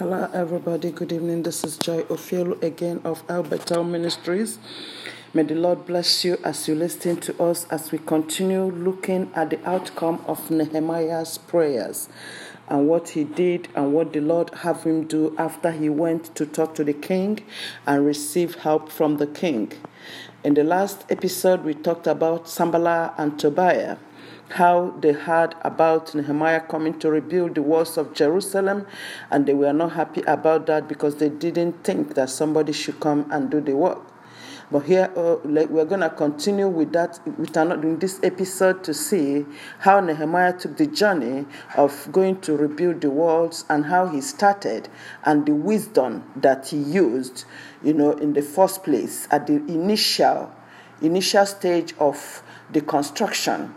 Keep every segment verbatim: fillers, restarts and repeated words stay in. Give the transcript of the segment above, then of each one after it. Hello everybody, good evening. This is Joy Ofielu again of Albert Town Ministries. May the Lord bless you as you listen to us as we continue looking at the outcome of Nehemiah's prayers and what he did and what the Lord have him do after he went to talk to the king and receive help from the king. In the last episode, we talked about Sanballat and Tobiah, how they heard about Nehemiah coming to rebuild the walls of Jerusalem, and they were not happy about that because they didn't think that somebody should come and do the work. But here uh, we're going to continue with that with another, in this episode, to see how Nehemiah took the journey of going to rebuild the walls and how he started and the wisdom that he used, you know, in the first place at the initial, initial stage of the construction.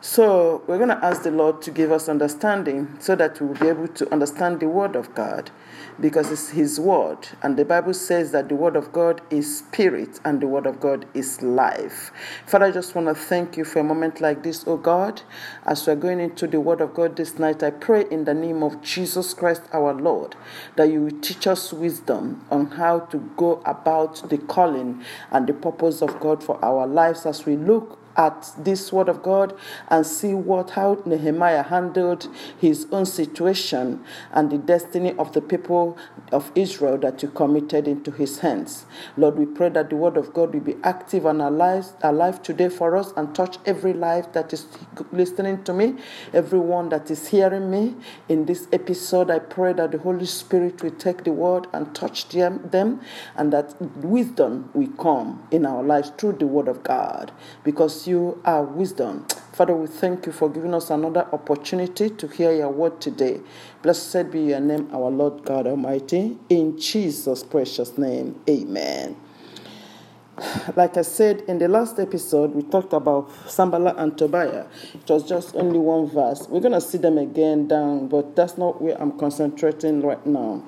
So we're going to ask the Lord to give us understanding so that we'll be able to understand the Word of God, because it's His Word. And the Bible says that the Word of God is spirit and the Word of God is life. Father, I just want to thank you for a moment like this, oh God. As we're going into the Word of God this night, I pray in the name of Jesus Christ our Lord that you will teach us wisdom on how to go about the calling and the purpose of God for our lives as we look at this Word of God and see what how Nehemiah handled his own situation and the destiny of the people of Israel that you committed into his hands. Lord, we pray that the Word of God will be active and alive, alive today for us, and touch every life that is listening to me, everyone that is hearing me in this episode. I pray that the Holy Spirit will take the Word and touch them, them and that wisdom will come in our lives through the Word of God, because you are wisdom. Father, we thank you for giving us another opportunity to hear your word today. Blessed be your name, our Lord God Almighty. In Jesus' precious name, amen. Like I said, in the last episode, we talked about Sanballat and Tobiah. It was just only one verse. We're going to see them again down, but that's not where I'm concentrating right now.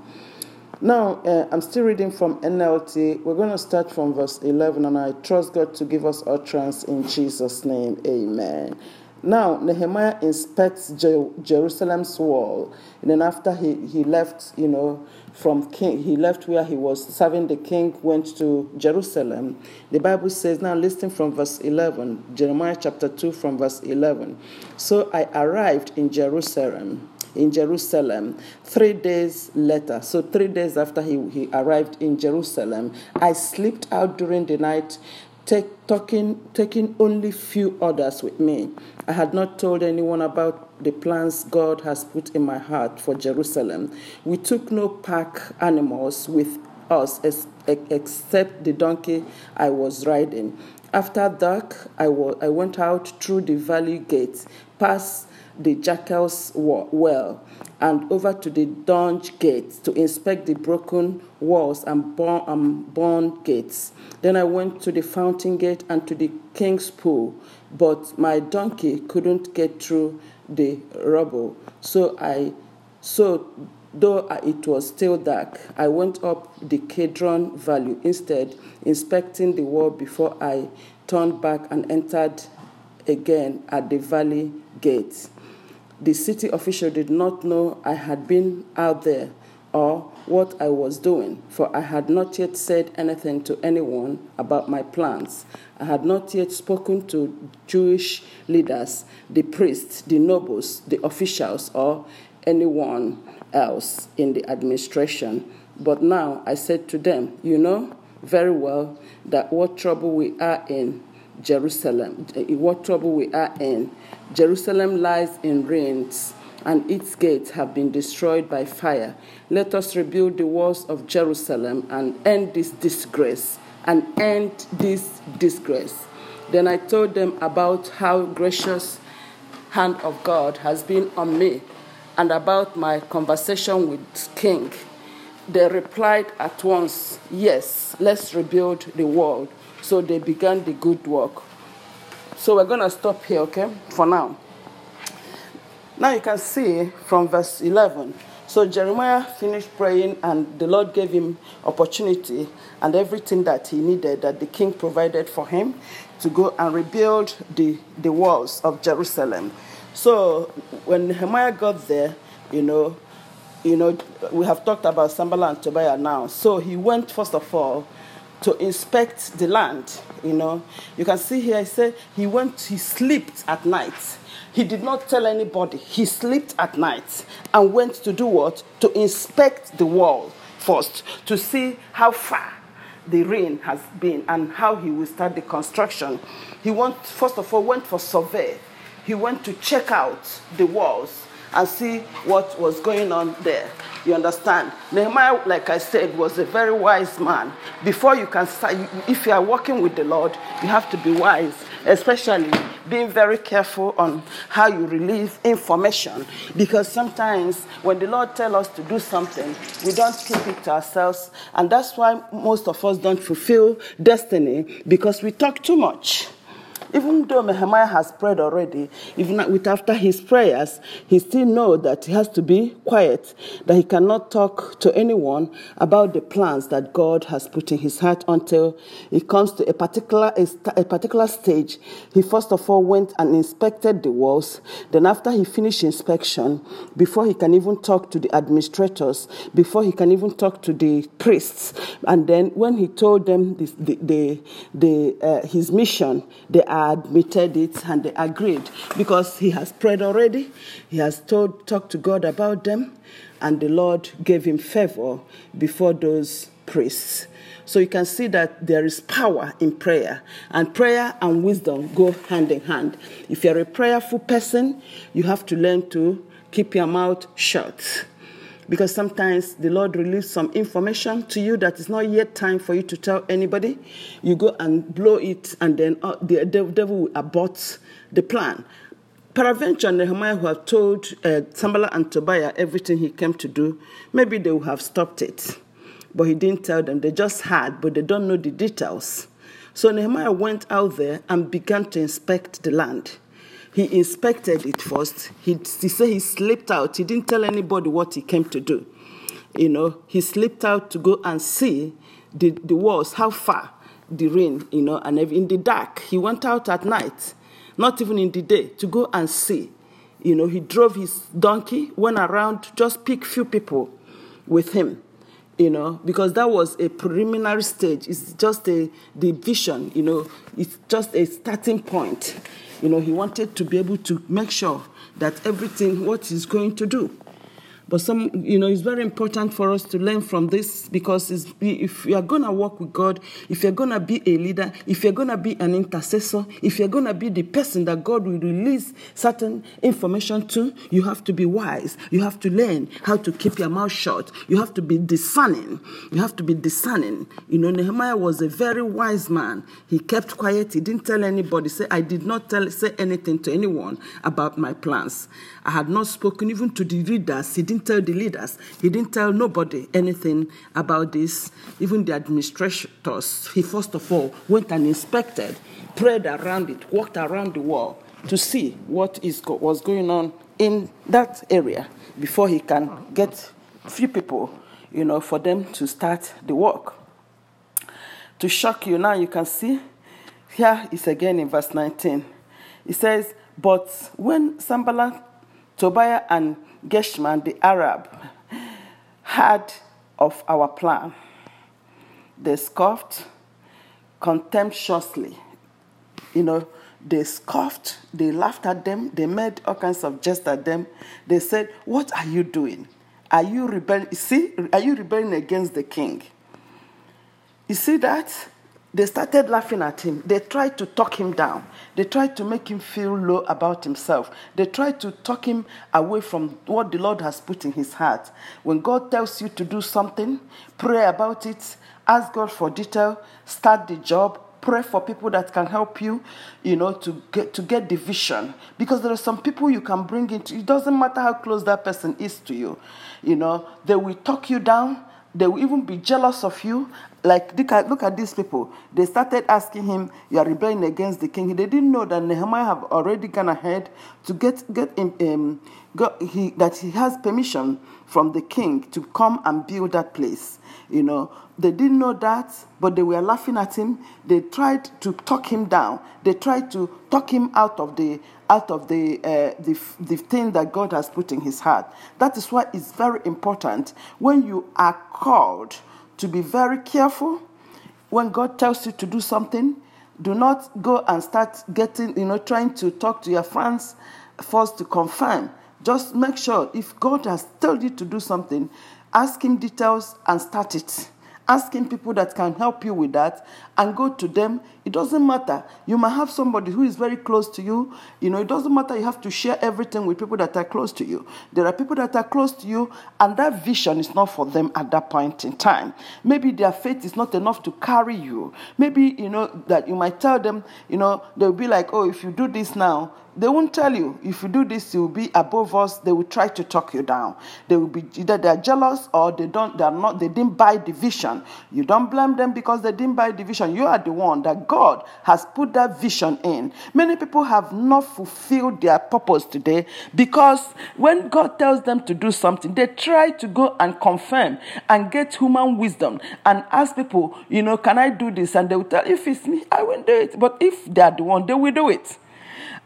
Now, uh, I'm still reading from N L T. We're going to start from verse eleven, and I trust God to give us utterance in Jesus' name. Amen. Now, Nehemiah inspects Je- Jerusalem's wall, and then after he, he left, you know, from king, he left where he was serving the king, went to Jerusalem. The Bible says, now listen from verse eleven, Jeremiah chapter two from verse eleven. So I arrived in Jerusalem. in Jerusalem, three days later, so three days after he, he arrived in Jerusalem, I slipped out during the night, take, talking, taking only few others with me. I had not told anyone about the plans God has put in my heart for Jerusalem. We took no pack animals with us ex- except the donkey I was riding. After dark, I, wa- I went out through the valley gate, past the jackal's well, and over to the donge gates to inspect the broken walls and barn, and barn gates. Then I went to the fountain gate and to the king's pool, but my donkey couldn't get through the rubble. So I, so though it was still dark, I went up the Cadron Valley instead, inspecting the wall before I turned back and entered again at the valley gate. The city official did not know I had been out there or what I was doing, for I had not yet said anything to anyone about my plans. I had not yet spoken to Jewish leaders, the priests, the nobles, the officials, or anyone else in the administration. But now I said to them, you know very well that what trouble we are in Jerusalem, what trouble we are in. Jerusalem lies in ruins, and its gates have been destroyed by fire. Let us rebuild the walls of Jerusalem and end this disgrace, and end this disgrace. Then I told them about how gracious hand of God has been on me, and about my conversation with King. They replied at once, yes, let's rebuild the wall. So they began the good work. So we're going to stop here, okay, for now. Now you can see from verse eleven. So Jeremiah finished praying, and the Lord gave him opportunity and everything that he needed, that the king provided for him, to go and rebuild the, the walls of Jerusalem. So when Nehemiah got there, you know, you know, we have talked about Sanballat and Tobiah now. So he went, first of all, to inspect the land, you know. You can see here, he said he went, he slept at night. He did not tell anybody. He slept at night and went to do what? To inspect the wall first, to see how far the rain has been and how he will start the construction. He went, first of all, went for survey. He went to check out the walls and see what was going on there. You understand? Nehemiah, like I said, was a very wise man. Before you can start, if you are working with the Lord, you have to be wise, especially being very careful on how you release information. Because sometimes when the Lord tells us to do something, we don't keep it to ourselves. And that's why most of us don't fulfill destiny, because we talk too much. Even though Nehemiah has prayed already, even with after his prayers, he still knows that he has to be quiet, that he cannot talk to anyone about the plans that God has put in his heart until it comes to a particular, a particular stage. He first of all went and inspected the walls. Then after he finished inspection, before he can even talk to the administrators, before he can even talk to the priests, and then when he told them this, the, the, the, uh, his mission, they admitted it and they agreed, because he has prayed already, he has told, talked to God about them, and the Lord gave him favor before those priests. So you can see that there is power in prayer, and prayer and wisdom go hand in hand. If you're a prayerful person, you have to learn to keep your mouth shut, because sometimes the Lord releases some information to you that is not yet time for you to tell anybody. You go and blow it, and then uh, the, the devil will abort the plan. Peradventure, Nehemiah, who had told uh, Sanballat and Tobiah everything he came to do, maybe they would have stopped it. But he didn't tell them. They just heard, but they don't know the details. So Nehemiah went out there and began to inspect the land. He inspected it first. He, he said he slipped out. He didn't tell anybody what he came to do. You know, he slipped out to go and see the, the walls, how far the rain, you know, and in the dark. He went out at night, not even in the day, to go and see. You know, he drove his donkey, went around, just picked few people with him. You know, because that was a preliminary stage. It's just a the vision, you know, it's just a starting point. You know, he wanted to be able to make sure that everything, what he's going to do. But some, you know, it's very important for us to learn from this, because it's, if you are going to work with God, if you're going to be a leader, if you're going to be an intercessor, if you're going to be the person that God will release certain information to, you have to be wise. You have to learn how to keep your mouth shut. You have to be discerning. You have to be discerning. You know, Nehemiah was a very wise man. He kept quiet. He didn't tell anybody. Say, I did not tell say anything to anyone about my plans. I had not spoken even to the readers. He didn't tell the leaders. He didn't tell nobody anything about this, even the administrators. He first of all went and inspected, prayed around it, walked around the wall to see what is go- was going on in that area before he can get few people, you know, for them to start the work. To shock you now, you can see here is again in verse nineteen. It says, but when Sanballat, Tobiah, and Geshman, the Arab, heard of our plan, they scoffed contemptuously. You know, they scoffed, they laughed at them, they made all kinds of jests at them. They said, what are you doing? Are you rebelling? See, are you rebelling against the king? You see that? They started laughing at him. They tried to talk him down. They tried to make him feel low about himself. They tried to talk him away from what the Lord has put in his heart. When God tells you to do something, pray about it, ask God for detail, start the job, pray for people that can help you, you know, to get to get the vision. Because there are some people you can bring into. It doesn't matter how close that person is to you. You know, they will talk you down. They will even be jealous of you. Like, look at, look at these people. They started asking him, you are rebelling against the king. They didn't know that Nehemiah have already gone ahead to get, get him, um, got he, that he has permission from the king to come and build that place. You know, they didn't know that, but they were laughing at him. They tried to talk him down. They tried to talk him out of the out of the uh, the the thing that God has put in his heart. That is why it's very important when you are called to be very careful. When God tells you to do something, do not go and start getting, you know, trying to talk to your friends first to confirm. Just make sure if God has told you to do something, ask him details and start it. Ask him people that can help you with that and go to them. It doesn't matter. You might have somebody who is very close to you. You know, it doesn't matter. You have to share everything with people that are close to you. There are people that are close to you and that vision is not for them at that point in time. Maybe their faith is not enough to carry you. Maybe, you know, that you might tell them, you know, they'll be like, oh, if you do this now, they won't tell you. If you do this, you'll be above us. They will try to talk you down. They will be either they're jealous or they don't. They're not. They didn't buy the vision. You don't blame them because they didn't buy the vision. You are the one that God has put that vision in. Many people have not fulfilled their purpose today because when God tells them to do something, they try to go and confirm and get human wisdom and ask people, you know, can I do this? And they will tell, if it's me, I won't do it. But if they are the one, they will do it.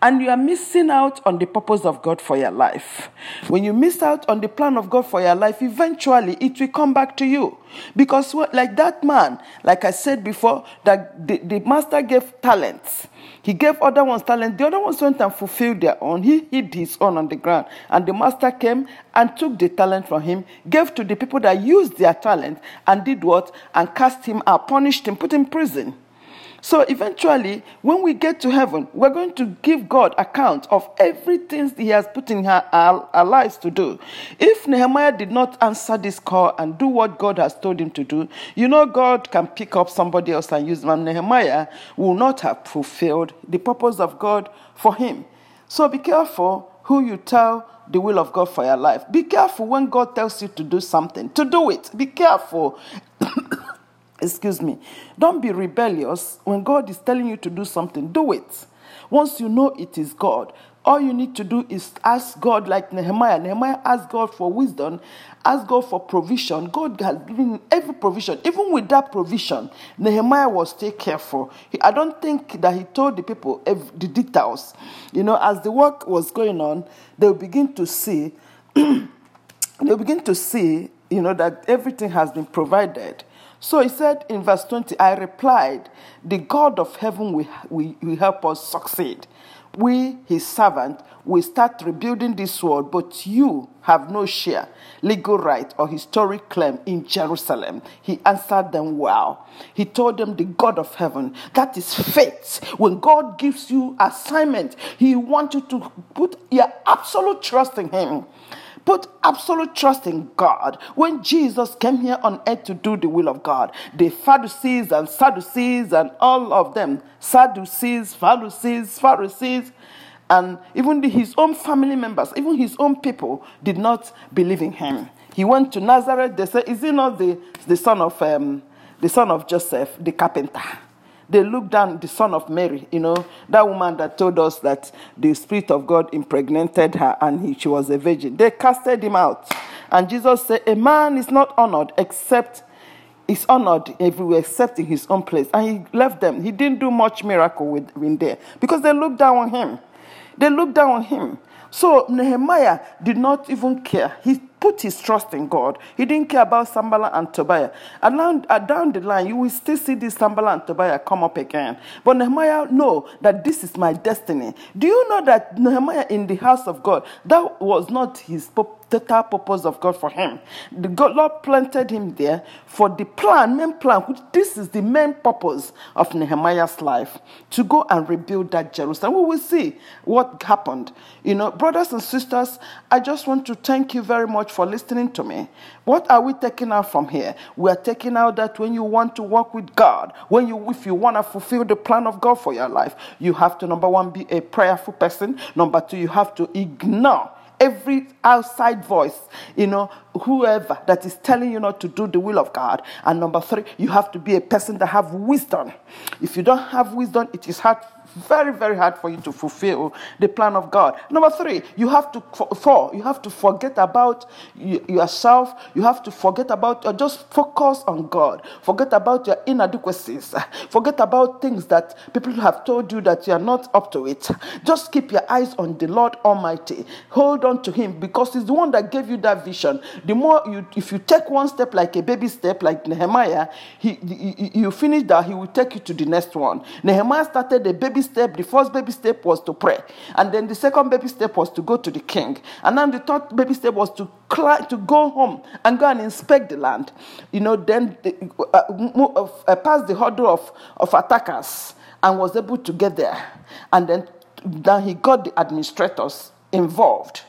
And you are missing out on the purpose of God for your life. When you miss out on the plan of God for your life, eventually it will come back to you. Because what, like that man, like I said before, that the, the master gave talents. He gave other ones talent. The other ones went and fulfilled their own. He hid his own on the ground. And the master came and took the talent from him, gave to the people that used their talent and did what? And cast him out, punished him, put him in prison. So eventually, when we get to heaven, we're going to give God account of everything he has put in our, our, our lives to do. If Nehemiah did not answer this call and do what God has told him to do, you know God can pick up somebody else and use them. Nehemiah will not have fulfilled the purpose of God for him. So be careful who you tell the will of God for your life. Be careful when God tells you to do something. To do it. Be careful. Excuse me. Don't be rebellious. When God is telling you to do something, do it. Once you know it is God, all you need to do is ask God like Nehemiah. Nehemiah asked God for wisdom, asked God for provision. God has given every provision. Even with that provision, Nehemiah was still careful. He, I don't think that he told the people every, the details. You know, as the work was going on, they'll begin to see, they'll begin to see, you know, that everything has been provided. So he said in verse twenty, I replied, the God of heaven will, will, will help us succeed. We, his servant, will start rebuilding this wall, but you have no share, legal right, or historic claim in Jerusalem. He answered them well. He told them the God of heaven, that is faith. When God gives you assignment, he wants you to put your absolute trust in him. Put absolute trust in God. When Jesus came here on earth to do the will of God, the Pharisees and Sadducees and all of them, Sadducees, Pharisees, Pharisees, and even the, his own family members, even his own people did not believe in him. He went to Nazareth. They said, is he not the, the son of um, the son of Joseph, the carpenter? They looked down the son of Mary, you know, that woman that told us that the Spirit of God impregnated her and he, she was a virgin. They casted him out. And Jesus said, a man is not honored except, is honored everywhere except in his own place. And he left them. He didn't do much miracle with, in there because they looked down on him. They looked down on him. So Nehemiah did not even care. He put his trust in God. He didn't care about Sanballat and Tobiah. And down the line, you will still see this Sanballat and Tobiah come up again. But Nehemiah know that this is my destiny. Do you know that Nehemiah in the house of God, that was not his total purpose of God for him. The God, Lord planted him there for the plan, main plan. Which this is the main purpose of Nehemiah's life, to go and rebuild that Jerusalem. We will see what happened. You know, brothers and sisters, I just want to thank you very much for listening to me. What are we taking out from here? We are taking out that when you want to walk with God, when you if you want to fulfill the plan of God for your life, you have to, number one, be a prayerful person. Number two, you have to ignore every outside voice, you know, whoever that is telling you not to do the will of God. And number three, you have to be a person that have wisdom. If you don't have wisdom, it is hard very, very hard for you to fulfill the plan of God. Number three, you have to, four, you have to forget about yourself. You have to forget about, or just focus on God. Forget about your inadequacies. Forget about things that people have told you that you are not up to it. Just keep your eyes on the Lord Almighty. Hold on to Him, because He's the one that gave you that vision. The more you, if you take one step like a baby step, like Nehemiah, he, he, you finish that, He will take you to the next one. Nehemiah started a baby step. The first baby step was to pray. And then the second baby step was to go to the king. And then the third baby step was to climb, to go home and go and inspect the land. You know, then uh, uh, past the hurdle of, of attackers and was able to get there. And then, then he got the administrators involved,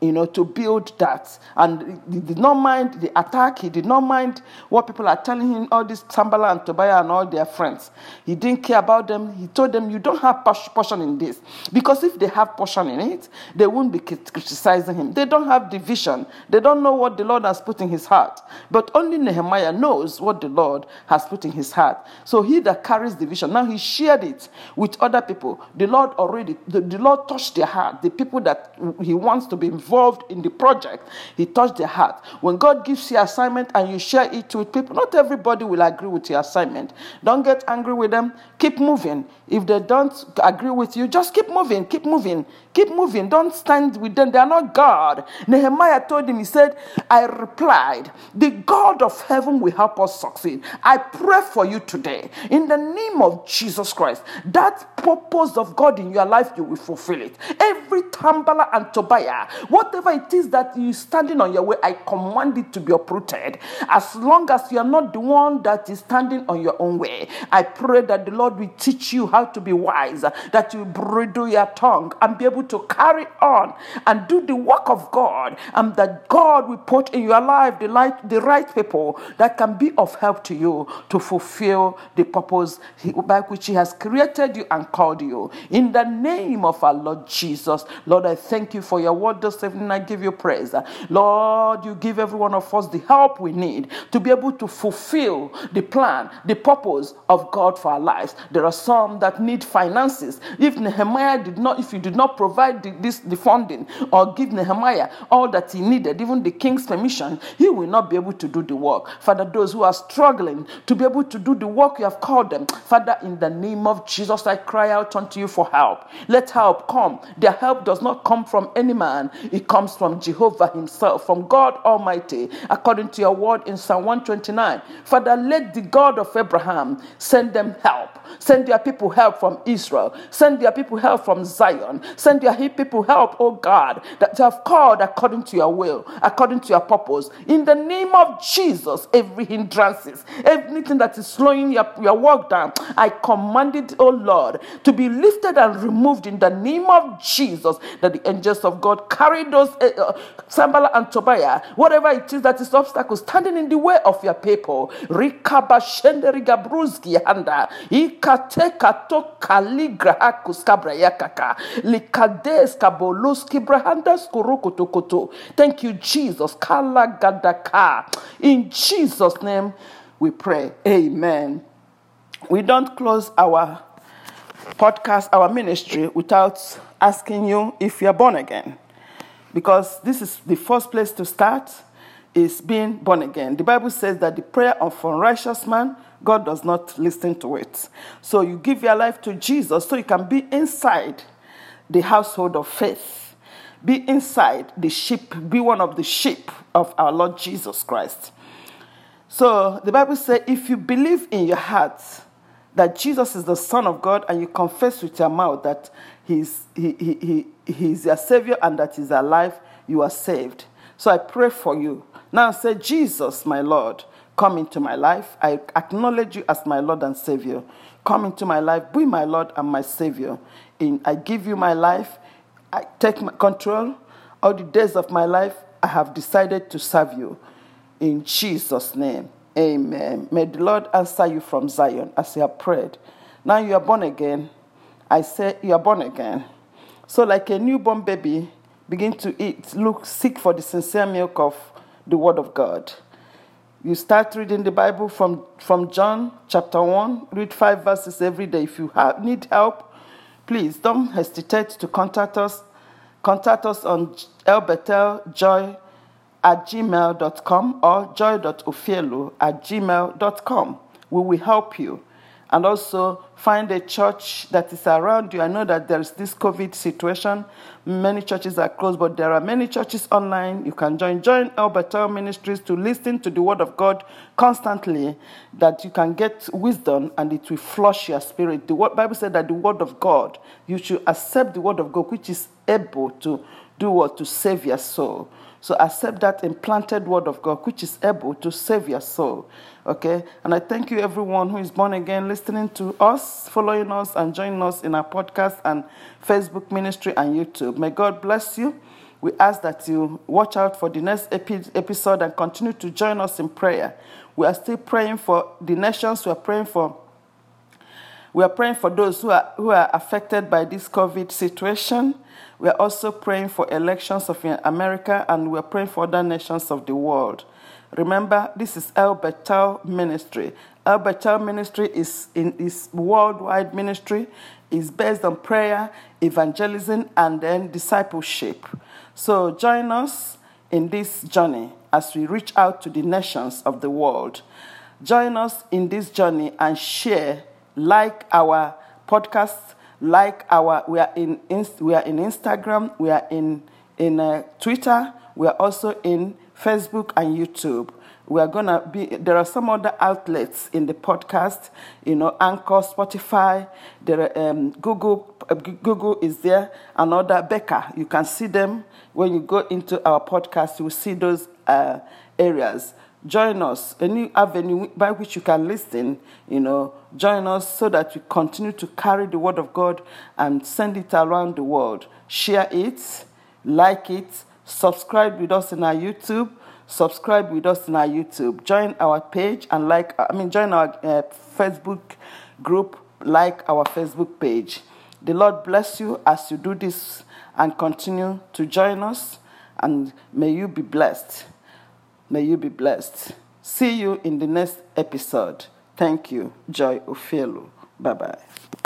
you know, to build that. And he did not mind the attack. He did not mind what people are telling him, all this Sambala and Tobiah and all their friends. He didn't care about them. He told them, you don't have portion in this. Because if they have portion in it, they won't be criticizing him. They don't have division. They don't know what the Lord has put in his heart. But only Nehemiah knows what the Lord has put in his heart. So he that carries the vision, now he shared it with other people. The Lord already, the, the Lord touched their heart. The people that he wants to be involved involved in the project, he touched their heart. When God gives you assignment and you share it with people, not everybody will agree with your assignment. Don't get angry with them. Keep moving. If they don't agree with you, just keep moving, keep moving, keep moving. Don't stand with them. They are not God. Nehemiah told him, he said, I replied, the God of heaven will help us succeed. I pray for you today in the name of Jesus Christ. That purpose of God in your life, you will fulfill it. Every Sanballat and Tobiah, whatever it is that you standing on your way, I command it to be uprooted. As long as you are not the one that is standing on your own way, I pray that the Lord will teach you how to be wise, that you bridle your tongue and be able to carry on and do the work of God, and that God will put in your life the light, the right people that can be of help to you to fulfill the purpose by which He has created you and called you. In the name of our Lord Jesus, Lord, I thank you for your word this evening. I give you praise. Lord, you give every one of us the help we need to be able to fulfill the plan, the purpose of God for our lives. There are some that need finances. If Nehemiah did not, if you did not provide the, this, the funding or give Nehemiah all that he needed, even the king's permission, he will not be able to do the work. Father, those who are struggling to be able to do the work you have called them, Father, in the name of Jesus, I cry out unto you for help. Let help come. Their help does not come from any man. It comes from Jehovah himself, from God Almighty, according to your word in Psalm one twenty-nine. Father, let the God of Abraham send them help. Send your people help from Israel. Send your people help from Zion. Send your people help, oh God, that you have called according to your will, according to your purpose. In the name of Jesus, every hindrances, everything that is slowing your, your work down, I command it, oh Lord, to be lifted and removed in the name of Jesus, that the angels of God carry those uh, Sanballat and Tobiah, whatever it is that is obstacles standing in the way of your people. Thank you, Jesus. In Jesus' name we pray. Amen. We don't close our podcast, our ministry, without asking you if you're born again. Because this is the first place to start, is being born again. The Bible says that the prayer of a righteous man, God does not listen to it. So you give your life to Jesus so you can be inside the household of faith. Be inside the sheep. Be one of the sheep of our Lord Jesus Christ. So the Bible says, if you believe in your heart that Jesus is the Son of God and you confess with your mouth that He's, he, he, he, he is your Savior and that He's alive, you are saved. So I pray for you. Now say, Jesus, my Lord, come into my life. I acknowledge you as my Lord and Savior. Come into my life. Be my Lord and my Savior. In, I give you my life. I take my control. All the days of my life, I have decided to serve you. In Jesus' name, amen. May the Lord answer you from Zion as you have prayed. Now you are born again. I say you are born again. So like a newborn baby, begin to eat, look, seek for the sincere milk of the Word of God. You start reading the Bible from, from John chapter one. Read five verses every day. If you have, need help, please don't hesitate to contact us. Contact us on elbeteljoy at gmail dot com or joy dot ofielu at gmail dot com. We will help you. And also find a church that is around you. I know that there is this COVID situation. Many churches are closed, but there are many churches online. You can join. Join Albert Town Ministries to listen to the Word of God constantly, that you can get wisdom and it will flush your spirit. The Bible said that the Word of God, you should accept the Word of God, which is able to do what? To save your soul. So accept that implanted Word of God, which is able to save your soul. Okay? And I thank you, everyone who is born again, listening to us, following us, and joining us in our podcast and Facebook ministry and YouTube. May God bless you. We ask that you watch out for the next epi- episode and continue to join us in prayer. We are still praying for the nations. We are praying for We are praying for those who are who are affected by this COVID situation. We are also praying for elections of America, and we are praying for other nations of the world. Remember, this is Albert Town Ministry. Albert Town Ministry is in is worldwide ministry. It's based on prayer, evangelism, and then discipleship. So join us in this journey as we reach out to the nations of the world. Join us in this journey and share. Like our podcast, like our we are in we are in Instagram, we are in in uh, Twitter, we are also in Facebook and YouTube. We are gonna be there are some other outlets in the podcast, you know, Anchor, Spotify, there are, um, Google uh, Google is there, another Becca. You can see them when you go into our podcast. You will see those uh, areas. Join us, a new avenue by which you can listen, you know, join us so that we continue to carry the Word of God and send it around the world. Share it, like it, subscribe with us in our YouTube, subscribe with us in our YouTube. Join our page and like, I mean, join our uh, Facebook group, like our Facebook page. The Lord bless you as you do this and continue to join us, and may you be blessed. May you be blessed. See you in the next episode. Thank you. Joy Ofielu. Bye-bye.